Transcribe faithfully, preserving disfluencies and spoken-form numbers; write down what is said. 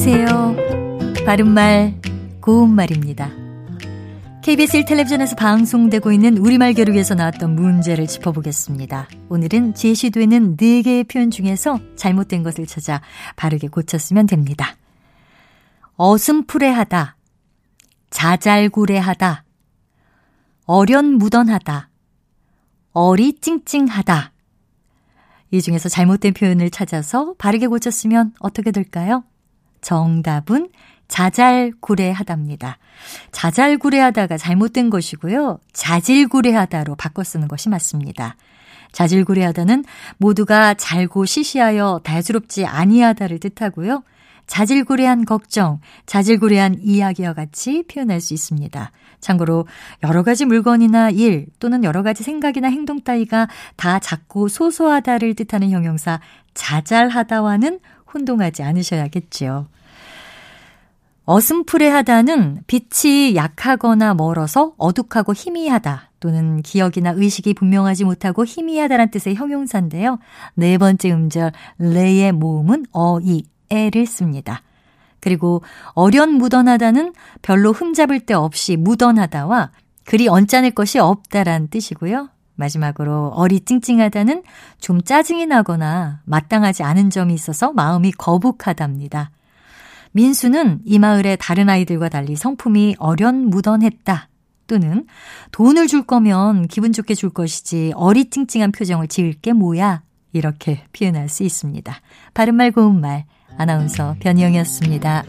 안녕하세요. 바른말, 고운말입니다. 케이비에스 일 텔레비전에서 방송되고 있는 우리말 겨루기에서 나왔던 문제를 짚어보겠습니다. 오늘은 제시되는 네 개의 표현 중에서 잘못된 것을 찾아 바르게 고쳤으면 됩니다. 어슴푸레하다, 자잘구레하다, 어련무던하다, 어리찡찡하다. 이 중에서 잘못된 표현을 찾아서 바르게 고쳤으면 어떻게 될까요? 정답은 자잘구레하다입니다. 자잘구레하다가 잘못된 것이고요. 자질구레하다로 바꿔 쓰는 것이 맞습니다. 자질구레하다는 모두가 잘고 시시하여 대수롭지 아니하다를 뜻하고요. 자질구레한 걱정, 자질구레한 이야기와 같이 표현할 수 있습니다. 참고로 여러 가지 물건이나 일 또는 여러 가지 생각이나 행동 따위가 다 작고 소소하다를 뜻하는 형용사 자잘하다와는 혼동하지 않으셔야겠지요. 어슴푸레하다는 빛이 약하거나 멀어서 어둑하고 희미하다 또는 기억이나 의식이 분명하지 못하고 희미하다란 뜻의 형용사인데요. 네 번째 음절 레의 모음은 어이, 에를 씁니다. 그리고 어련무던하다는 별로 흠잡을 데 없이 무던하다와 그리 언짢을 것이 없다란 뜻이고요. 마지막으로 어리찡찡하다는 좀 짜증이 나거나 마땅하지 않은 점이 있어서 마음이 거북하답니다. 민수는 이 마을의 다른 아이들과 달리 성품이 어련무던했다 또는 돈을 줄 거면 기분 좋게 줄 것이지 어리찡찡한 표정을 지을 게 뭐야 이렇게 표현할 수 있습니다. 바른말 고운말 아나운서 변희영이었습니다.